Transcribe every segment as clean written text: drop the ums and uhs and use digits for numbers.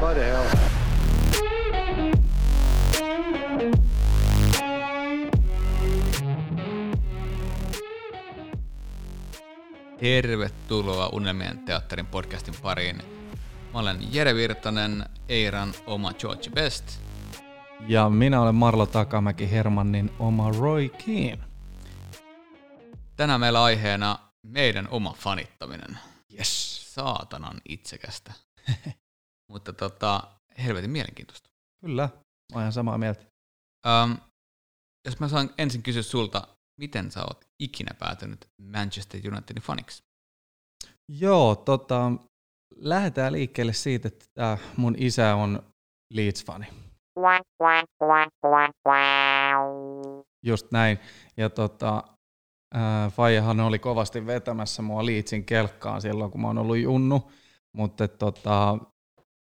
Bloody hell. Tervetuloa Unelmien teatterin podcastin pariin. Mä olen Jere Virtanen, Eiran oma Georgi Best. Ja minä olen Marlo Takamäki-Hermannin oma Roy Keane. Tänään meillä aiheena meidän oma fanittaminen. Yes. Saatanan itsekästä. Mutta helvetin mielenkiintoista. Kyllä, mä oon ihan samaa mieltä. Jos mä saan ensin kysyä sulta, miten sä oot ikinä päätynyt Manchester Unitedin faniksi? Joo, lähdetään liikkeelle siitä, että mun isä on Leeds-fani. Just näin. Ja Fajahan oli kovasti vetämässä mua Leedsin kelkkaan silloin, kun mä oon ollut junnu. Mutta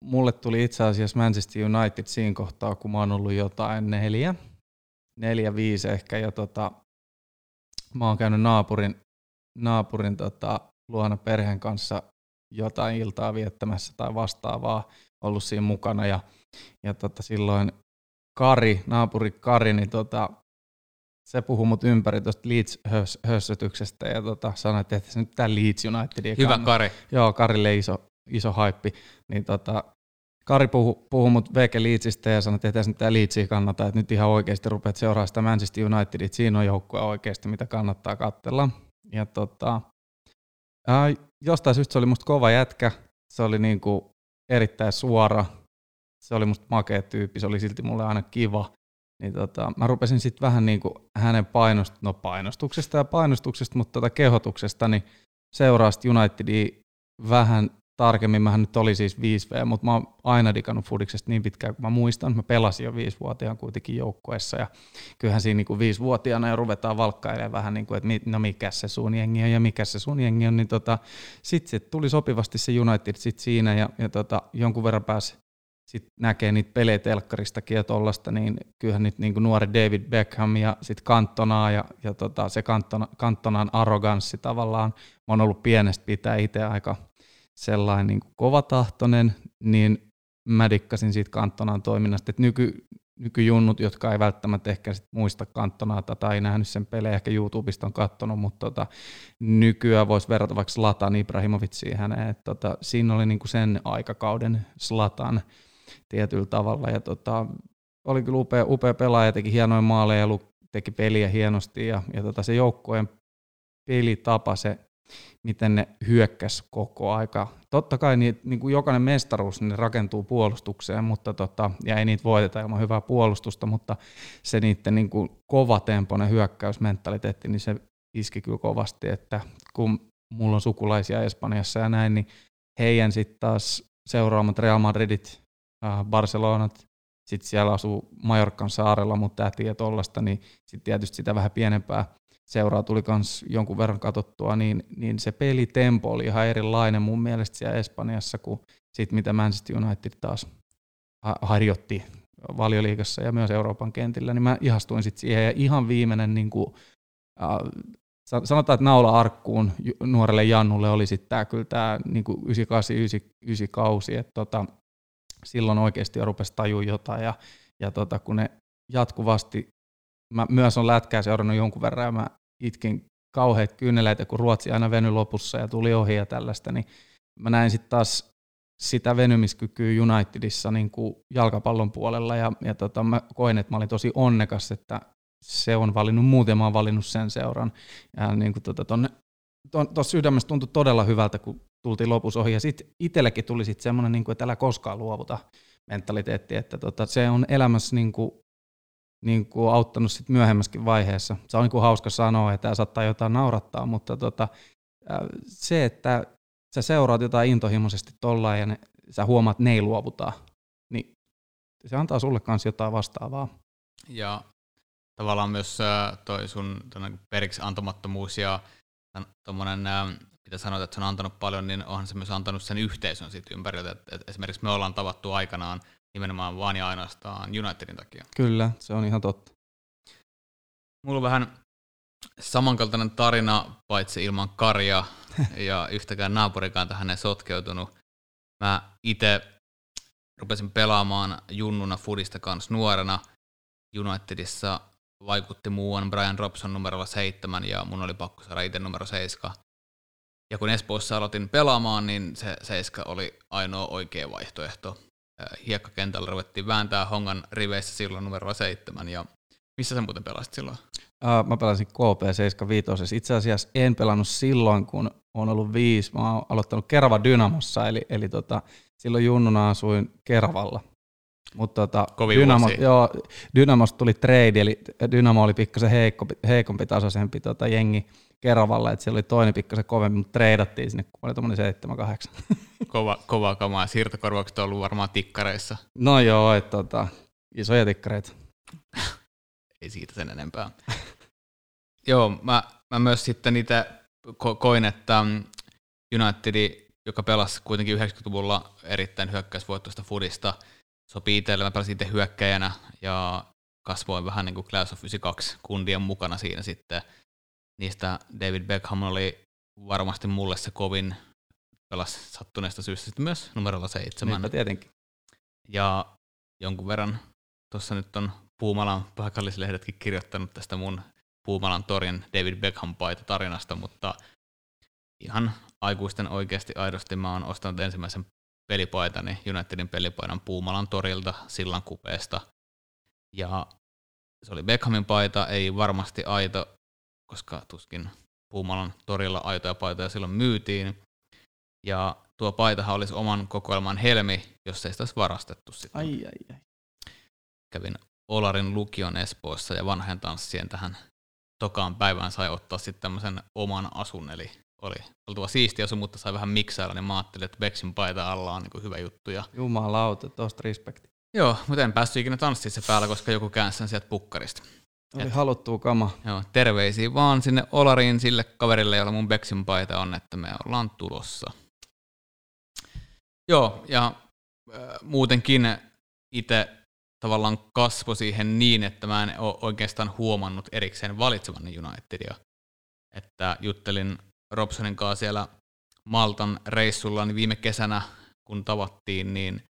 mulle tuli itse asiassa Manchester United siinä kohtaa, kun mä oon ollut jotain 4-5 ehkä. Ja mä oon käynyt naapurin luona perheen kanssa jotain iltaa viettämässä tai vastaavaa, ollut siinä mukana. Ja silloin naapuri Kari, niin se puhui mut ympäri tuosta Leeds-hössötyksestä ja sanoi, että tehtäisiin nyt tää Leeds Unitedin. Hyvä kannat. Kari. Joo, Karille iso haippi. Niin Kari puhui mut veke Leedsistä ja sanoi, että tehtäisiin nyt tää Leedsiä kannata, että nyt ihan oikeasti rupeat seuraamaan sitä Manchester Unitedit. Siinä on joukkue oikeasti, mitä kannattaa katsella. Ja jostain syystä se oli musta kova jätkä. Se oli niinku erittäin suora. Se oli musta makea tyyppi. Se oli silti mulle aina kiva. Niin mä rupesin sitten vähän niinku hänen kehotuksesta niin seuraa sit Unitedia vähän tarkemmin. Mähän nyt oli siis 5V, mutta mä oon aina digannut fudiksesta niin pitkään kuin mä muistan. Mä pelasin jo 5-vuotiaan kuitenkin joukkueessa ja kyllähän siinä niinku 5-vuotiaana jo ruvetaan valkkailemaan vähän niinku, että mikä se sun jengi on ja mikä se sun jengi on. Niin sitten sit tuli sopivasti se United sit siinä ja jonkun verran pääsi sitten näkee niitä pelejä telkkaristakin ja tollaista, niin kyllähän nyt niin nuori David Beckham ja sitten Cantonaa ja se Cantonan arroganssi tavallaan. Mä oon ollut pienestä pitää itse aika sellainen niin kovatahtoinen, niin mä dikkasin siitä Cantonan toiminnasta. Et nykyjunnut, jotka ei välttämättä ehkä sit muista Cantonaa tai ei nähnyt sen pelejä, ehkä YouTubesta on katsonut, mutta nykyään voisi verrata vaikka Zlatan Ibrahimovicia häneen. Siinä oli niin sen aikakauden Zlatan tietyllä tavalla, ja oli kyllä upea pelaaja, teki hienoja maaleja, teki peliä hienosti, ja se joukkueen pelitapa, se miten ne hyökkäsi koko aika. Totta kai niin kuin jokainen mestaruus niin rakentuu puolustukseen, mutta ja ei niitä voiteta ilman hyvää puolustusta, mutta se niiden niin kuin kovatempoinen hyökkäysmentaliteetti, niin se iski kyllä kovasti, että kun mulla on sukulaisia Espanjassa ja näin, niin heidän sitten taas seuraamat Real Madridit, Barcelonat, sitten siellä asuu Majorkan saarella, mutta täti ja tollaista, niin sitten tietysti sitä vähän pienempää seuraa tuli myös jonkun verran katsottua, niin se pelitempo oli ihan erilainen mun mielestä siellä Espanjassa kuin sit mitä Manchester United taas harjoitti Valioliigassa ja myös Euroopan kentillä, niin mä ihastuin sitten siihen ja ihan viimeinen niin kuin, sanotaan, että naula arkkuun nuorelle Jannulle oli sitten tämä kyllä tämä niin 98-99 kausi, että silloin oikeasti rupesi tajua jotain ja kun ne jatkuvasti, mä myös on lätkää seurannut jonkun verran ja mä itkin kauheat kyyneleitä, kun Ruotsi aina venyi lopussa ja tuli ohi ja tällaista, niin mä näin sitten taas sitä venymiskykyä Unitedissa niin kuin jalkapallon puolella ja mä koin, että mä olin tosi onnekas, että se on valinnut muuten, mä oon valinnut sen seuran ja niin kuin tuossa sydämessä tuntui todella hyvältä, kun tultiin lopussa ohi ja sitten itsellekin tuli sitten semmoinen, niin kuin, että älä koskaan luovuta mentaliteetti, että se on elämässä niin kuin auttanut sit myöhemmässäkin vaiheessa. Se on niin kuin hauska sanoa, että saattaa jotain naurattaa, mutta se, että sä seuraat jotain intohimoisesti tollaan ja sä huomaat, että ne ei luovuta, niin se antaa sulle kanssa jotain vastaavaa. Ja tavallaan myös toi sun periksi antamattomuus ja tommonen, mitä sanoit, että se on antanut paljon, niin onhan se myös antanut sen yhteisön siitä ympäriltä. Et esimerkiksi me ollaan tavattu aikanaan nimenomaan vaan ja ainoastaan Unitedin takia. Kyllä, se on ihan totta. Mulla on vähän samankaltainen tarina, paitsi ilman Karia ja yhtäkään naapurikaan tähän ei sotkeutunut. Mä itse rupesin pelaamaan junnuna fudista kanssa nuorena. Unitedissa vaikutti muuan Bryan Robson numerolla 7 ja mun oli pakko saada itse numero 7. Ja kun Espoossa aloitin pelaamaan, niin se 7 oli ainoa oikea vaihtoehto. Hiekkakentällä ruvettiin vääntää Hongan riveissä silloin numerolla 7. Ja missä sä muuten pelasit silloin? Mä pelasin KP75. Itse asiassa en pelannut silloin, kun on ollut 5. Mä oon aloittanut Kerava-Dynamossa, eli silloin junnuna asuin Keravalla. Mutta Dynamosta tuli trade, eli Dynamo oli pikkasen heikompi tasaisempi jengi Keravalla, että siellä oli toinen pikkasen kovempi, mutta treidattiin sinne, kun oli tuommoinen 7-8. Kova kamaa, siirtokorvaukset on ollut varmaan tikkareissa. No joo, että isoja tikkareita. Ei siitä sen enempää. Joo, mä myös sitten niitä koin, että United, joka pelasi kuitenkin 90-luvulla erittäin hyökkäysvoittoista fudista, sopii itselle, mä pelasin itse hyökkäjänä ja kasvoin vähän niin kuin Class of 92 kundien mukana siinä sitten. Niistä David Beckham oli varmasti mulle se kovin, pelasi sattuneesta syystä sitten myös numerolla 7. Niinpä tietenkin. Ja jonkun verran tuossa nyt on Puumalan paikallislehdetkin kirjoittanut tästä mun Puumalan torjan David Beckham-paita tarinasta, mutta ihan aikuisten oikeasti aidosti mä oon ostanut ensimmäisen pelipaitani, Unitedin pelipaidan Puumalan torilta, sillan kupeesta. Ja se oli Beckhamin paita, ei varmasti aito, koska tuskin Puumalan torilla aitoja paitoja silloin myytiin. Ja tuo paitahan olisi oman kokoelman helmi, jos ei sitä olisi varastettu sitten. Ai. Kävin Olarin lukion Espoossa ja vanhojen tanssien tähän tokaan päivään sai ottaa sitten tämmöisen oman asun, eli oli oltava siistiä asu, mutta sai vähän miksailla, niin mä ajattelin, että Beckin paita alla on niin hyvä juttu. Ja jumalauta, tosta respekti. Joo, mutta en päässyt ikinä tanssiin se päällä, koska joku käänsi sen sieltä pukkarista. Oli haluttua kama. Joo, terveisiä vaan sinne Olariin sille kaverille, jolla mun Beckin paita on, että me ollaan tulossa. Joo, ja muutenkin itse tavallaan kasvoi siihen niin, että mä en ole oikeastaan huomannut erikseen valitsemani Unitedia. Että juttelin Robsonin kanssa siellä Maltan reissulla, niin viime kesänä, kun tavattiin, niin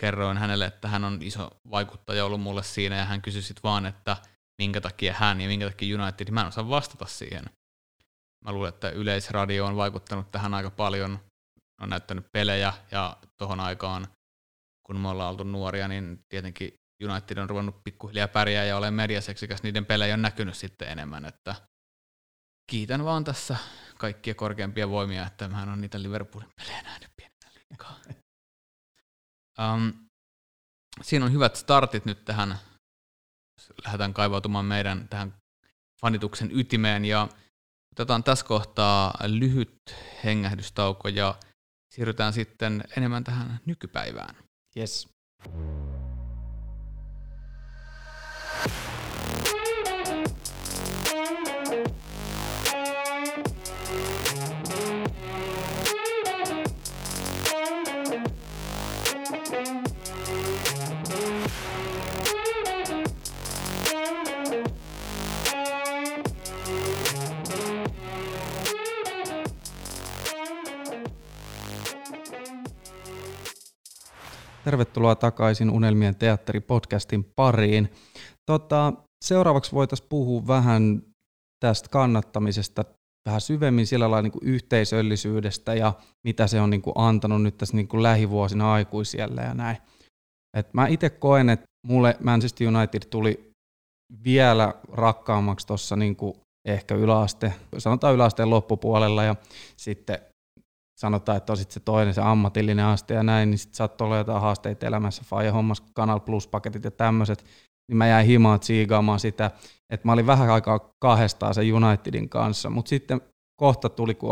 kerroin hänelle, että hän on iso vaikuttaja ollut mulle siinä, ja hän kysyi sitten vaan, että minkä takia hän ja minkä takia United, mä en osaa vastata siihen. Mä luulen, että Yleisradio on vaikuttanut tähän aika paljon, on näyttänyt pelejä, ja tohon aikaan, kun me ollaan oltu nuoria, niin tietenkin United on ruvennut pikkuhiljaa pärjää ja olen mediaseksikäs, niiden pelejä on näkynyt sitten enemmän, että kiitän vaan tässä kaikkia korkeampia voimia, että mä en ole niitä Liverpoolin pelejä nähnyt pienenä liikaa. Siinä on hyvät startit nyt tähän, jos lähdetään kaivautumaan meidän tähän fanituksen ytimeen, ja otetaan tässä kohtaa lyhyt hengähdystauko, ja siirrytään sitten enemmän tähän nykypäivään. Yes. Tervetuloa takaisin Unelmien teatteri-podcastin pariin. Seuraavaksi voitaisiin puhua vähän tästä kannattamisesta vähän syvemmin sillä lailla niin kuin yhteisöllisyydestä ja mitä se on niin kuin antanut nyt tässä niin kuin lähivuosina aikuiselle ja näin. Et mä itse koen, että mulle Manchester United tuli vielä rakkaammaksi tuossa niin kuin ehkä yläasteen loppupuolella ja sitten sanotaan, että on sitten se toinen, se ammatillinen aste ja näin, niin sitten saattoi olla jotain haasteita elämässä, faija hommas, Kanal Plus-paketit ja tämmöiset, niin mä jäin himaan tsiigaamaan sitä, että mä olin vähän aikaa kahdestaan sen Unitedin kanssa, mutta sitten kohta tuli, kun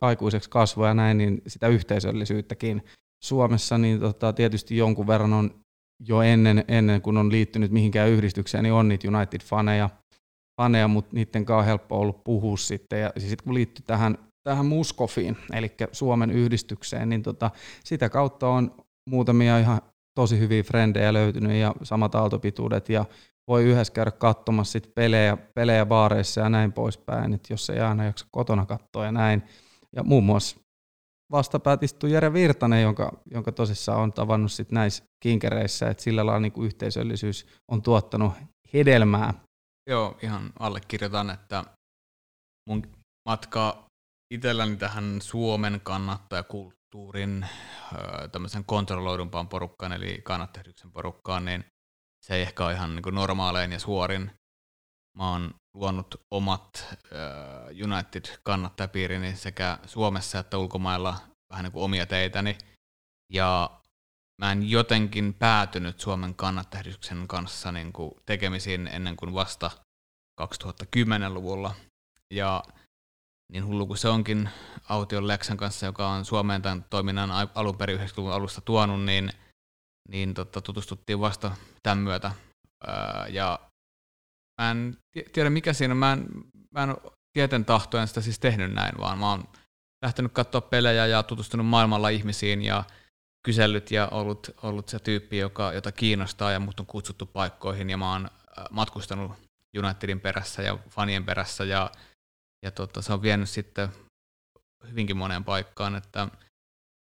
aikuiseksi kasvoi ja näin, niin sitä yhteisöllisyyttäkin Suomessa, niin tietysti jonkun verran on jo ennen kuin on liittynyt mihinkään yhdistykseen, niin on niitä United-faneja, mutta niiden kanssa on helppo ollut puhua sitten, ja sitten kun liittyi tähän Muskofiin, eli Suomen yhdistykseen, niin sitä kautta on muutamia ihan tosi hyviä frendejä löytynyt ja samat aaltopituudet ja voi yhdessä käydä katsomassa sit pelejä baareissa ja näin poispäin, että jos ei aina jaksa kotona katsoa ja näin. Ja muun muassa vastapäät istuu Jere Virtanen, jonka tosissaan on tavannut sit näissä kinkereissä, että sillä lailla niinku yhteisöllisyys on tuottanut hedelmää. Joo, ihan allekirjoitan, että mun matka itselläni tähän Suomen kannattajakulttuurin tämmöisen kontrolloidumpaan porukkaan, eli kannattajahdyksen porukkaan, niin se ei ehkä ole ihan niinku normaalein ja suorin. Mä oon luonut omat United-kannattajapiirini sekä Suomessa että ulkomailla vähän niin kuin omia teitäni. Ja mä en jotenkin päätynyt Suomen kannattajahdyksen kanssa niin kuin tekemisiin ennen kuin vasta 2010-luvulla. Ja niin hullu kuin se onkin Autio Lexan kanssa, joka on Suomeen tämän toiminnan alun perin 90-luvun alusta tuonut, niin tutustuttiin vasta tämän myötä. Ja mä en tiedä mikä siinä on, mä en ole tieten tahtojen sitä siis tehnyt näin, vaan mä oon lähtenyt katsoa pelejä ja tutustunut maailmalla ihmisiin ja kysellyt ja ollut se tyyppi, jota kiinnostaa ja mut on kutsuttu paikkoihin ja mä oon matkustanut Unitedin perässä ja fanien perässä ja se on vienyt sitten hyvinkin moneen paikkaan, että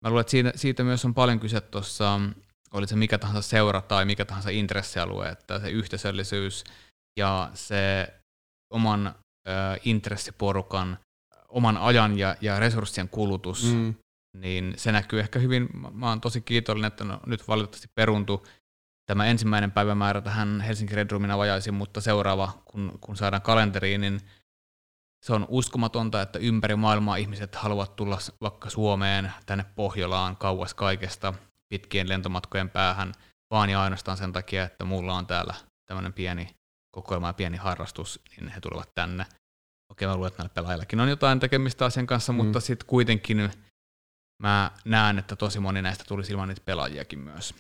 mä luulen, että siitä myös on paljon kyse tuossa, oli se mikä tahansa seura tai mikä tahansa intressialue, että se yhteisöllisyys ja se oman intressiporukan, oman ajan ja resurssien kulutus, niin se näkyy ehkä hyvin. Mä oon tosi kiitollinen, että nyt valitettavasti peruuntui tämä ensimmäinen päivämäärä tähän Helsinki Red Roomin avajaisin, mutta seuraava, kun saadaan kalenteriin, niin se on uskomatonta, että ympäri maailmaa ihmiset haluavat tulla vaikka Suomeen, tänne Pohjolaan, kauas kaikesta, pitkien lentomatkojen päähän, vaan ja ainoastaan sen takia, että mulla on täällä tämmöinen pieni harrastus, niin he tulevat tänne. Okei, mä luulen, että näillä pelaajillakin on jotain tekemistä asian kanssa, mutta sitten kuitenkin mä näen, että tosi moni näistä tulisi ilman niitä pelaajiakin myös.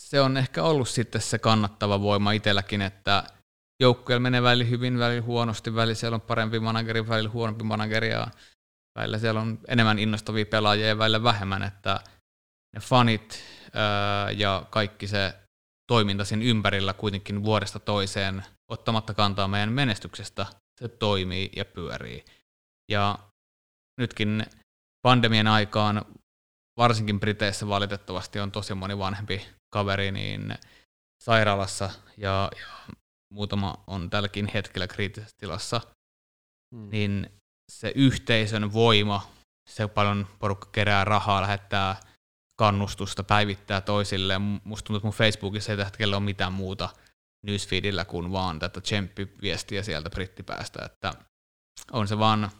Se on ehkä ollut sitten se kannattava voima itselläkin, että joukkueella menee välillä hyvin, välillä huonosti, välillä siellä on parempi manageri, välillä huonompi manageri, ja välillä siellä on enemmän innostavia pelaajia ja välillä vähemmän, että ne fanit ja kaikki se toiminta sen ympärillä kuitenkin vuodesta toiseen, ottamatta kantaa meidän menestyksestä, se toimii ja pyörii. Ja nytkin pandemian aikaan, varsinkin Briteissä valitettavasti on tosi moni vanhempi kaveri niin sairaalassa ja muutama on tälläkin hetkellä kriittisessä tilassa, niin se yhteisön voima, se paljon porukka kerää rahaa, lähettää kannustusta, päivittää toisilleen. Musta tuntuu, että mun Facebookissa ei tällä hetkellä ole mitään muuta newsfeedillä kuin vaan tätä tsemppiviestiä sieltä brittipäästä, että on se vaan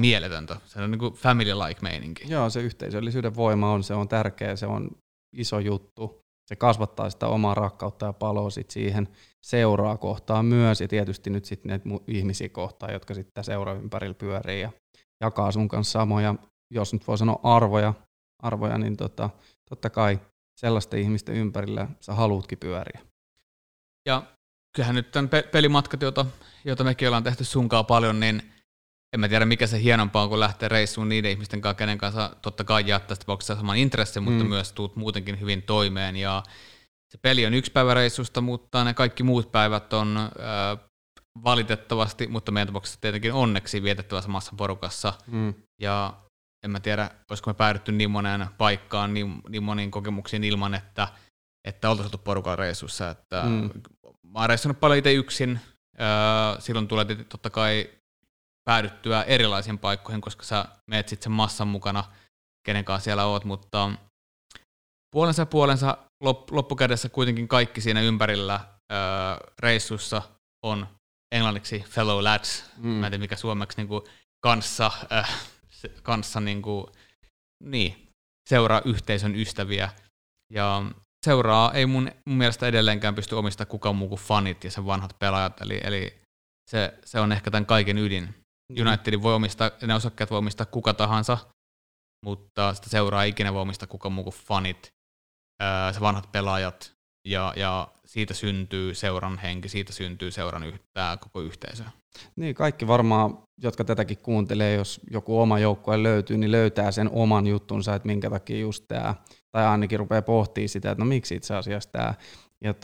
mieletöntä. Se on niin kuin family-like meininki. Joo, se yhteisöllisyyden voima on tärkeä, se on iso juttu. Se kasvattaa sitä omaa rakkautta ja paloa sit siihen seuraa kohtaan myös ja tietysti nyt sitten ne ihmisiä kohtaan, jotka sitten tämä seura ympärillä pyörii ja jakaa sun kanssa samoja, jos nyt voi sanoa arvoja, niin totta kai sellaisten ihmisten ympärillä sä haluutkin pyöriä. Ja kyllähän nyt tämän pelimatkat, joita mekin ollaan tehty sunkaan paljon, niin en mä tiedä mikä se hienompaa on, kun lähtee reissuun niiden ihmisten kanssa, kenen kanssa totta kai jaat tästä tapauksessa saman intressin, mutta myös tuut muutenkin hyvin toimeen. Ja se peli on yksi päivä reissusta, mutta ne kaikki muut päivät on valitettavasti, mutta meidän tapauksessa tietenkin onneksi vietettävä samassa porukassa. Ja en mä tiedä, olisiko me päädytty niin moneen paikkaan, niin moniin kokemuksiin ilman, että oltaisiin oltu porukalla reissussa. Että mä oon reissannut paljon itse yksin. Silloin tulee totta kai päädyttyä erilaisiin paikkoihin, koska sä meet sitten sen massan mukana, kenen kanssa siellä oot, mutta puolensa loppukädessä kuitenkin kaikki siinä ympärillä reissussa on englanniksi fellow lads, mä en tiedä mikä suomeksi niinku kanssa niin, seuraa yhteisön ystäviä. Ja seuraa ei mun mielestä edelleenkään pysty omistamaan kukaan muu kuin fanit ja sen vanhat pelaajat. Eli se on ehkä tämän kaiken ydin. Unitedin voi omistaa, ne osakkeet voi omistaa kuka tahansa, mutta sitä seuraa ikinä voi omistaa kukaan muu kuin fanit, se vanhat pelaajat. Ja siitä syntyy seuran henki, siitä syntyy seuran koko yhteisö. Niin, kaikki varmaan, jotka tätäkin kuuntelee, jos joku oma joukkue löytyy, niin löytää sen oman juttunsa, että minkä takia just tämä, tai ainakin rupeaa pohtimaan sitä, että no miksi itse asiassa tämä. Ja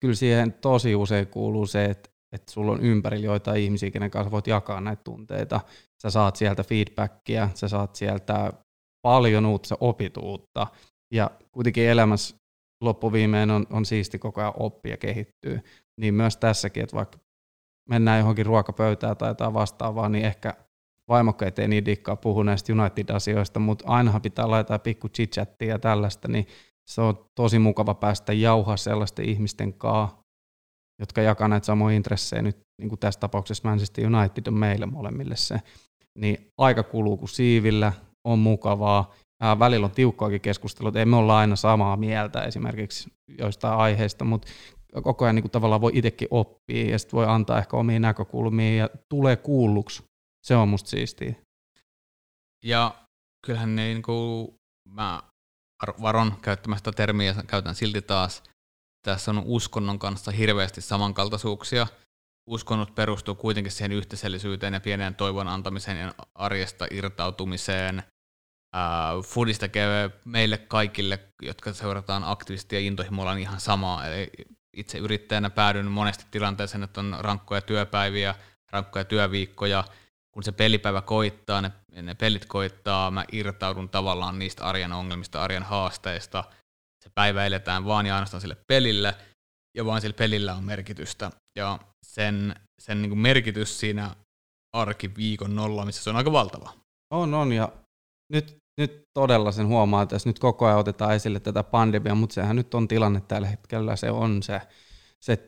kyllä siihen tosi usein kuuluu se, että sulla on ympärillä joitain ihmisiä, kenen kanssa voit jakaa näitä tunteita. Sä saat sieltä feedbackia, sä saat sieltä paljon uutta, opit uutta. Ja kuitenkin elämässä loppuviimein on siisti koko ajan oppia ja kehittyy. Niin myös tässäkin, että vaikka mennään johonkin ruokapöytään tai jotain vastaavaa, niin ehkä vaimokkaat ei niin dikkaa puhu näistä United-asioista, mutta ainahan pitää laittaa pikku chitchattia ja tällaista, niin se on tosi mukava päästä jauhaa sellaisten ihmisten kanssa, jotka jakaa näitä samoja intressejä nyt, niin kuin tässä tapauksessa Manchester United on meille molemmille se, niin aika kuluu kuin siivillä, on mukavaa, välillä on tiukkaakin keskustelut, ei me olla aina samaa mieltä esimerkiksi joistain aiheista, mutta koko ajan niin kuin tavallaan voi itsekin oppia ja sitten voi antaa ehkä omia näkökulmia ja tulee kuulluksi, se on musta siistiä. Ja kyllähän ne, niin kuin mä varon käyttämästä termiä, käytän silti taas, tässä on uskonnon kanssa hirveästi samankaltaisuuksia. Uskonnot perustuu kuitenkin siihen yhteisöllisyyteen ja pienen toivon antamiseen ja arjesta irtautumiseen. Foodi tekee meille kaikille, jotka seurataan aktiivisesti ja intohimolla, on ihan samaa. Eli itse yrittäjänä päädyn monesti tilanteeseen, että on rankkoja työpäiviä, rankkoja työviikkoja. Kun se pelipäivä koittaa, ne pelit koittaa, mä irtaudun tavallaan niistä arjen ongelmista, arjen haasteista. Se päivä eletään vaan ja ainoastaan sille pelille, ja vaan sillä pelillä on merkitystä. Ja sen niin kuin merkitys siinä arkiviikon nollaamisessa on aika valtava. On, ja nyt todella sen huomaa, että jos nyt koko ajan otetaan esille tätä pandemiaa, mutta sehän nyt on tilanne tällä hetkellä, se on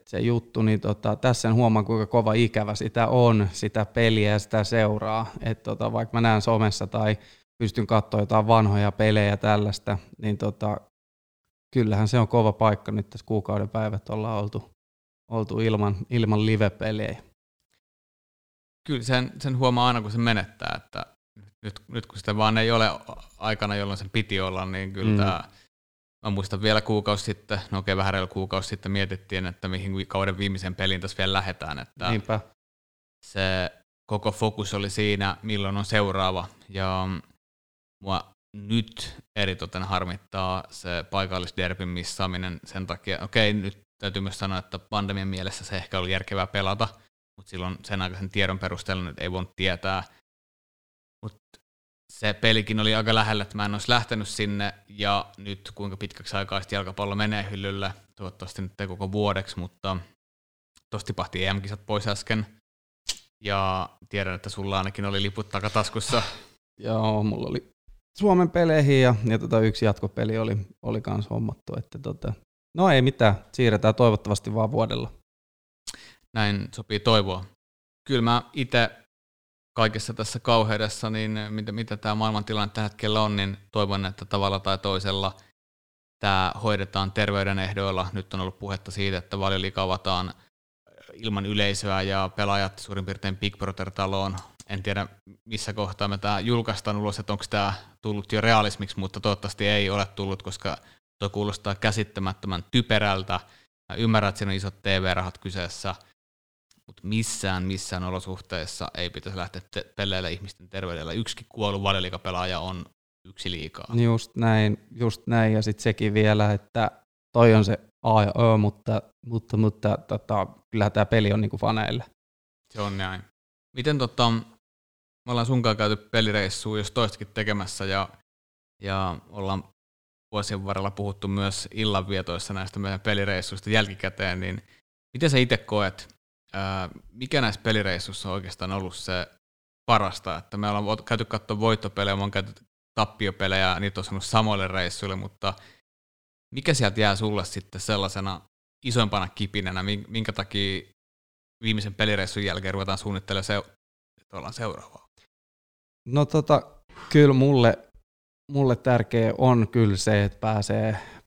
se juttu, niin tässä sen huomaa, kuinka kova ikävä sitä on, sitä peliä ja sitä seuraa. Että vaikka mä näen somessa tai pystyn katsoa jotain vanhoja pelejä ja tällaista, niin kyllähän se on kova paikka nyt tässä kuukauden päivät ollaan oltu ilman live-pelejä. Kyllä sen huomaa aina, kun se menettää, että nyt kun sitä vaan ei ole aikana, jolloin sen piti olla, niin kyllä tämä, mä muistan vielä kuukausi sitten, vähän reilu kuukausi sitten mietittiin, että mihin kauden viimeisen pelin tässä vielä lähdetään. Että niinpä. Se koko fokus oli siinä, milloin on seuraava. Ja mua nyt eritoten harmittaa se paikallisderbin missaaminen sen takia. Okei, nyt täytyy myös sanoa, että pandemian mielessä se ehkä oli järkevää pelata, mutta silloin sen aikaisen tiedon perusteella nyt ei voinut tietää. Mutta se pelikin oli aika lähellä, että mä en olisi lähtenyt sinne, ja nyt kuinka pitkäksi aikaa sitten jalkapallo menee hyllylle, toivottavasti nyt ei koko vuodeksi, mutta tosta tipahti EM-kisat pois äsken, ja tiedän, että sulla ainakin oli liput takataskussa. Joo, mulla oli Suomen peleihin, ja yksi jatkopeli oli kans hommattu, että no ei mitään, siirretään toivottavasti vaan vuodella. Näin sopii toivoa. Kyllä mä itse kaikessa tässä kauheudessa, niin mitä tämä maailmantilanne tällä hetkellä on, niin toivon, että tavalla tai toisella tämä hoidetaan terveyden ehdoilla. Nyt on ollut puhetta siitä, että Valioliiga avataan ilman yleisöä ja pelaajat suurin piirtein Big Brother-taloon. En tiedä, missä kohtaa me tämä julkaistaan ulos, että onko tämä tullut jo realismiksi, mutta toivottavasti ei ole tullut, koska tuo kuulostaa käsittämättömän typerältä. Mä ymmärrän, että siinä on isot TV-rahat kyseessä, mutta missään olosuhteessa ei pitäisi lähteä pelleillä ihmisten terveydellä. Yksikin kuollut Valioliiga-pelaaja on yksi liikaa. Just näin. Ja sitten sekin vielä, että toi on se A ja Ö, mutta kyllähän tämä peli on niinku faneille. Se on näin. Miten me ollaan sunkaan käyty pelireissuun, jos toistakin tekemässä, ja ollaan vuosien varrella puhuttu myös illanvietoissa näistä meidän pelireissuista jälkikäteen, niin miten sä itse koet, mikä näissä pelireissuissa on oikeastaan ollut se parasta? Että me ollaan käyty katsoa voittopelejä, me ollaan käyty tappiopelejä, ja niitä on sanonut samoille reissuille, mutta mikä sieltä jää sulle sitten sellaisena isoimpana kipinänä, minkä takia viimeisen pelireissun jälkeen ruvetaan suunnittelemaan seuraavaa? No kyllä mulle tärkeä on kyllä se, että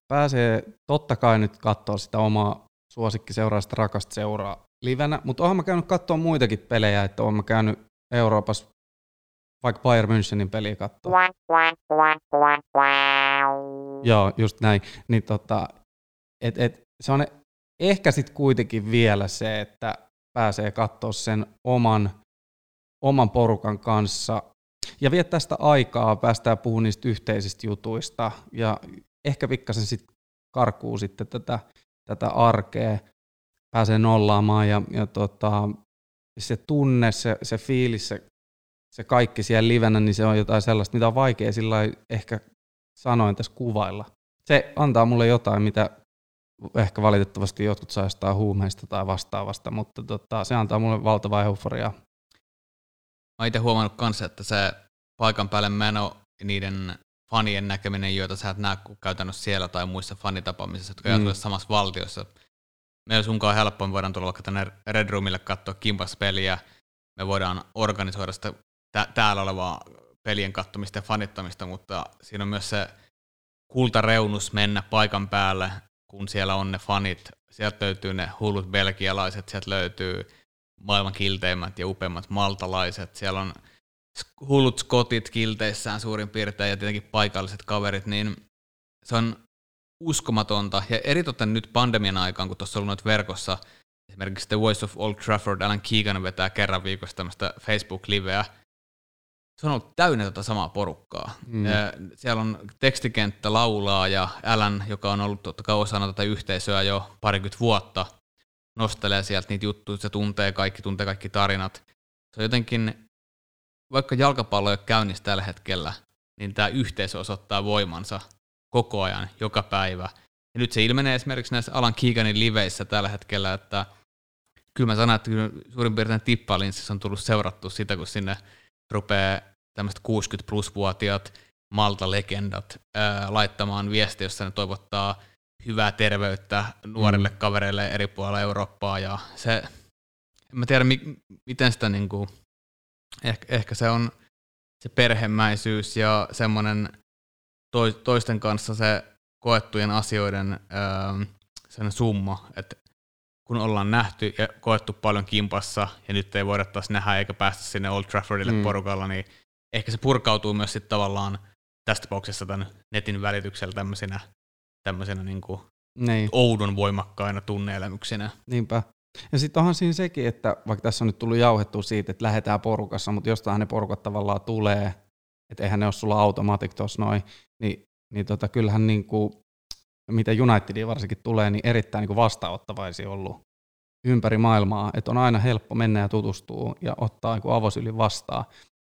pääsee totta kai nyt katsoa sitä omaa suosikkiseuraa, sitä rakasta seuraa livenä, mutta oonhan mä käynyt katsoa muitakin pelejä, että oon mä käynyt Euroopassa vaikka Bayern Münchenin peliä katsoa. Joo, just näin. Niin se on ehkä sitten kuitenkin vielä se, että pääsee katsoa sen oman porukan kanssa ja viettää sitä aikaa, päästään puhumaan niistä yhteisistä jutuista ja ehkä pikkasen sitten karkuu sitten tätä arkea, pääsee nollaamaan ja se tunne, se fiilis, se se kaikki siellä livenä, niin se on jotain sellaista, mitä on vaikea sillä lailla ehkä sanoin tässä kuvailla. Se antaa mulle jotain, mitä ehkä valitettavasti jotkut saa jostain huumeista tai vastaavasta, mutta se antaa mulle valtavaa euforiaa. Mä itse huomannut kanssa, että se paikan päälle meno ja niiden fanien näkeminen, joita sä et näe käytännössä siellä tai muissa fanitapaamisissa, jotka jatkuvat samassa valtiossa. Meillä sunkaan helppoa, me voidaan tulla vaikka tänne Red Roomille katsoa kimpas-peliä, me voidaan organisoida sitä täällä olevaa pelien katsomista ja fanittamista, mutta siinä on myös se kultareunus mennä paikan päälle, kun siellä on ne fanit. Sieltä löytyy ne hullut belgialaiset, sieltä löytyy maailman kilteimmät ja upeimmat maltalaiset, siellä on hullut skotit kilteissään suurin piirtein ja tietenkin paikalliset kaverit, niin se on uskomatonta. Ja eritoten nyt pandemian aikaan, kun tuossa on ollut verkossa, esimerkiksi The Voice of Old Trafford, Alan Keegan vetää kerran viikossa tämmöistä Facebook-liveä. Se on ollut täynnä tätä samaa porukkaa. Siellä on tekstikenttä laulaa ja Alan, joka on ollut totta kai osana tätä yhteisöä jo parikymmentä vuotta, nostelee sieltä niitä juttuja, se tuntee kaikki tarinat. Se on jotenkin, vaikka jalkapallo ei ole käynnissä tällä hetkellä, niin tämä yhteisö osoittaa voimansa koko ajan, joka päivä. Ja nyt se ilmenee esimerkiksi näissä Alan Keeganin liveissä tällä hetkellä, että kyllä mä sanon, että suurin piirtein tippalinssissa on tullut seurattua sitä, kun sinne rupeaa tämmöiset 60+-vuotiaat Malta-legendat laittamaan viestiä, jossa ne toivottaa hyvää terveyttä nuorille kavereille eri puolilla Eurooppaa. Ja se, en mä tiedä, miten sitä niinku, ehkä se on se perhemäisyys ja semmoinen toisten kanssa se koettujen asioiden sen summa, että kun ollaan nähty ja koettu paljon kimpassa ja nyt ei voida taas nähdä eikä päästä sinne Old Traffordille porukalla, niin ehkä se purkautuu myös sitten tavallaan tässä tapauksessa tämän netin välityksellä tämmöisenä niinku oudon voimakkaina tunneelämyksinä. Niinpä. Ja sitten onhan siinä sekin, että vaikka tässä on nyt tullut jauhettua siitä, että lähdetään porukassa, mutta jostain ne porukat tavallaan tulee, että eihän ne ole sulla automatic tuossa noin, niin kyllähän niinku, mitä Unitediin varsinkin tulee, niin erittäin niinku vastaanottavaisia ollut ympäri maailmaa, että on aina helppo mennä ja tutustua ja ottaa niinku avosylin vastaan,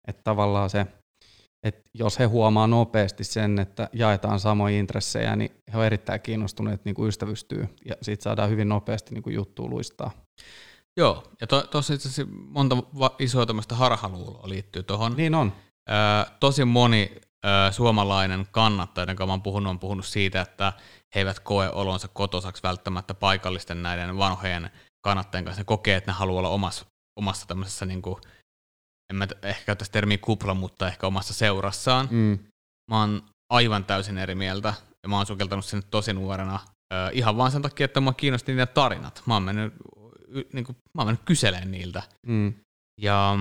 että tavallaan se, että jos he huomaa nopeasti sen, että jaetaan samoja intressejä, niin he on erittäin kiinnostuneet niinku ystävystyy ja siitä saadaan hyvin nopeasti niinku juttua luistaa. Joo, ja tuossa itse asiassa monta isoa tämmöistä harhaluuloa liittyy tuohon. Niin on. Tosi moni suomalainen kannattaja, jonka mä oon puhunut siitä, että he eivät koe olonsa kotosaksi välttämättä paikallisten näiden vanhojen kannattajien kanssa. Ne kokee, että ne haluaa olla omassa tämmöisessä, niin kuin, en mä ehkä käyttäisi termiä kupla, mutta ehkä omassa seurassaan. Mä oon aivan täysin eri mieltä ja mä oon sukeltanut sinne tosi nuorena ihan vaan sen takia, että mä kiinnosti niitä tarinat. Mä oon mennyt, mennyt kyselemään niiltä. Ja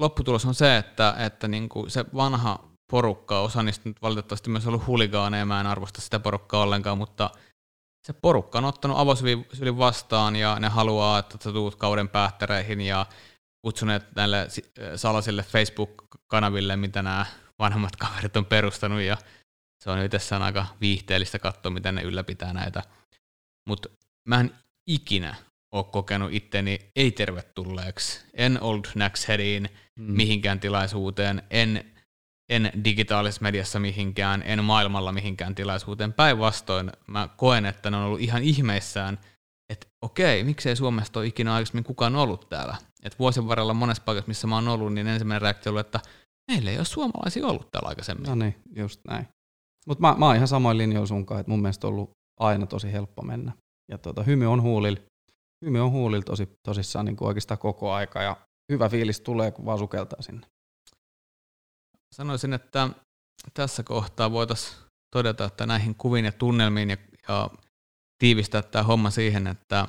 lopputulos on se, että niinku se vanha porukka, osa niistä nyt valitettavasti myös ollut huligaaneja, mä en arvosta sitä porukkaa ollenkaan, mutta se porukka on ottanut avosylin vastaan ja ne haluaa, että sä tuut kauden päättäreihin ja kutsuneet näille salaisille Facebook-kanaville, mitä nämä vanhemmat kaverit on perustanut ja se on itsessään aika viihteellistä katsoa, miten ne ylläpitää näitä. Mutta mä en ikinä ole kokenut itteni ei tervetulleeksi, en Old Naxheadiin, mihinkään tilaisuuteen, en digitaalisessa mediassa mihinkään, en maailmalla mihinkään tilaisuuteen. Päinvastoin mä koen, että ne on ollut ihan ihmeissään, että okei, miksei Suomesta ole ikinä aikaisemmin kukaan ollut täällä. Et vuosien varrella monessa paikassa, missä mä oon ollut, niin ensimmäinen reaktio on, että meillä ei ole suomalaisia ollut täällä aikaisemmin. No niin, just näin. Mutta mä oon ihan samoin linjoilla sunkaan, että mun mielestä on ollut aina tosi helppo mennä. Ja hymy on huulilla. Hymy on huulilla tosissaan niin kuin oikeastaan koko aika ja hyvä fiilis tulee, kun vaan sukeltaa sinne. Sanoisin, että tässä kohtaa voitaisiin todeta, että näihin kuviin ja tunnelmiin ja tiivistää tämä homma siihen, että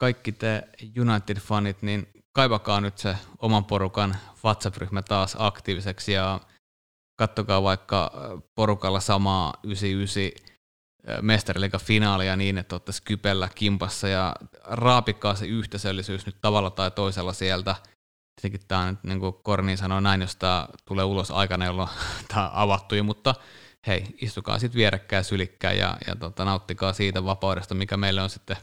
kaikki te United-fanit, niin kaivakaa nyt se oman porukan WhatsApp-ryhmä taas aktiiviseksi ja kattokaa vaikka porukalla samaa 99 mestariliigan finaalia niin, että olette Skypellä kimpassa ja raapikaa se yhteisöllisyys nyt tavalla tai toisella sieltä. Tietenkin tämä on nyt, niin kuin Korni sanoi näin, jos tämä tulee ulos aikana, jolloin tämä avattui, mutta hei, istukaa sitten vierekkäin sylikkään ja nauttikaa siitä vapaudesta, mikä meille on sitten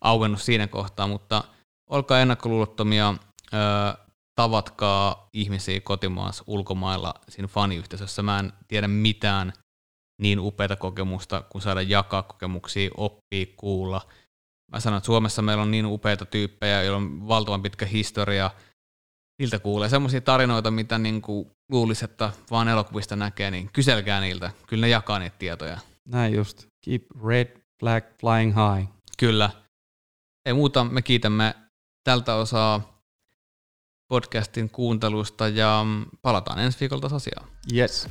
auennut siinä kohtaa, mutta olkaa ennakkoluulottomia, tavatkaa ihmisiä kotimaassa, ulkomailla, siinä faniyhteisössä. Mä en tiedä mitään niin upeata kokemusta, kun saada jakaa kokemuksia, oppia, kuulla. Mä sanon, että Suomessa meillä on niin upeita tyyppejä, joilla on valtavan pitkä historia. Niiltä kuulee semmoisia tarinoita, mitä niin kuin luulisi, että vaan elokuvista näkee, niin kyselkää niiltä. Kyllä ne jakaa niitä tietoja. Näin just. Keep red flag flying high. Kyllä. Ei muuta, me kiitämme tältä osaa podcastin kuuntelusta ja palataan ensi viikolla taas asiaan. Yes.